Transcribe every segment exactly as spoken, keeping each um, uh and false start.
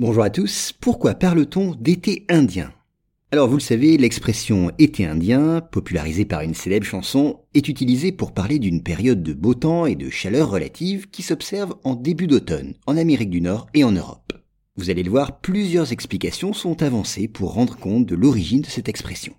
Bonjour à tous, pourquoi parle-t-on d'été indien? Alors vous le savez, l'expression « été indien », popularisée par une célèbre chanson, est utilisée pour parler d'une période de beau temps et de chaleur relative qui s'observe en début d'automne, en Amérique du Nord et en Europe. Vous allez le voir, plusieurs explications sont avancées pour rendre compte de l'origine de cette expression.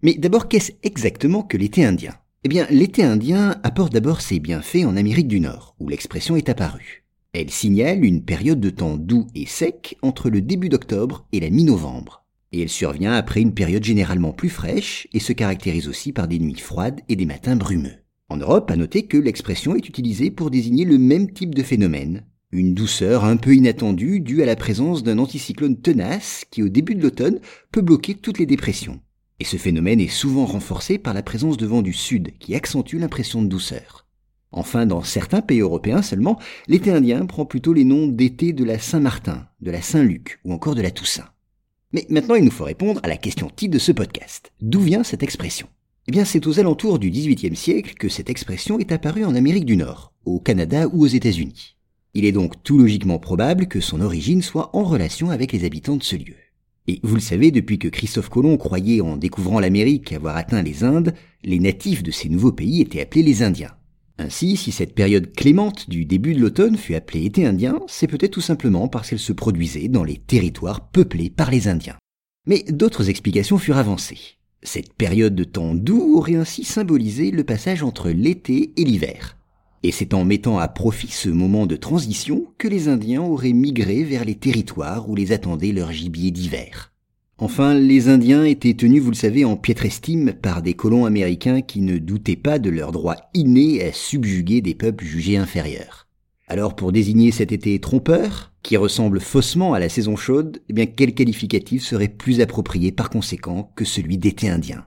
Mais d'abord, qu'est-ce exactement que l'été indien? Eh bien, l'été indien apporte d'abord ses bienfaits en Amérique du Nord, où l'expression est apparue. Elle signale une période de temps doux et sec entre le début d'octobre et la mi-novembre. Et elle survient après une période généralement plus fraîche et se caractérise aussi par des nuits froides et des matins brumeux. En Europe, à noter que l'expression est utilisée pour désigner le même type de phénomène. Une douceur un peu inattendue due à la présence d'un anticyclone tenace qui, au début de l'automne, peut bloquer toutes les dépressions. Et ce phénomène est souvent renforcé par la présence de vents du sud qui accentue l'impression de douceur. Enfin, dans certains pays européens seulement, l'été indien prend plutôt les noms d'été de la Saint-Martin, de la Saint-Luc ou encore de la Toussaint. Mais maintenant, il nous faut répondre à la question titre de ce podcast. D'où vient cette expression? Eh bien, c'est aux alentours du dix-huitième siècle que cette expression est apparue en Amérique du Nord, au Canada ou aux États-Unis. Il est donc tout logiquement probable que son origine soit en relation avec les habitants de ce lieu. Et vous le savez, depuis que Christophe Colomb croyait en découvrant l'Amérique avoir atteint les Indes, les natifs de ces nouveaux pays étaient appelés les Indiens. Ainsi, si cette période clémente du début de l'automne fut appelée été indien, c'est peut-être tout simplement parce qu'elle se produisait dans les territoires peuplés par les Indiens. Mais d'autres explications furent avancées. Cette période de temps doux aurait ainsi symbolisé le passage entre l'été et l'hiver. Et c'est en mettant à profit ce moment de transition que les Indiens auraient migré vers les territoires où les attendait leur gibier d'hiver. Enfin, les Indiens étaient tenus, vous le savez, en piètre estime par des colons américains qui ne doutaient pas de leur droit inné à subjuguer des peuples jugés inférieurs. Alors pour désigner cet été trompeur, qui ressemble faussement à la saison chaude, eh bien quel qualificatif serait plus approprié par conséquent que celui d'été indien?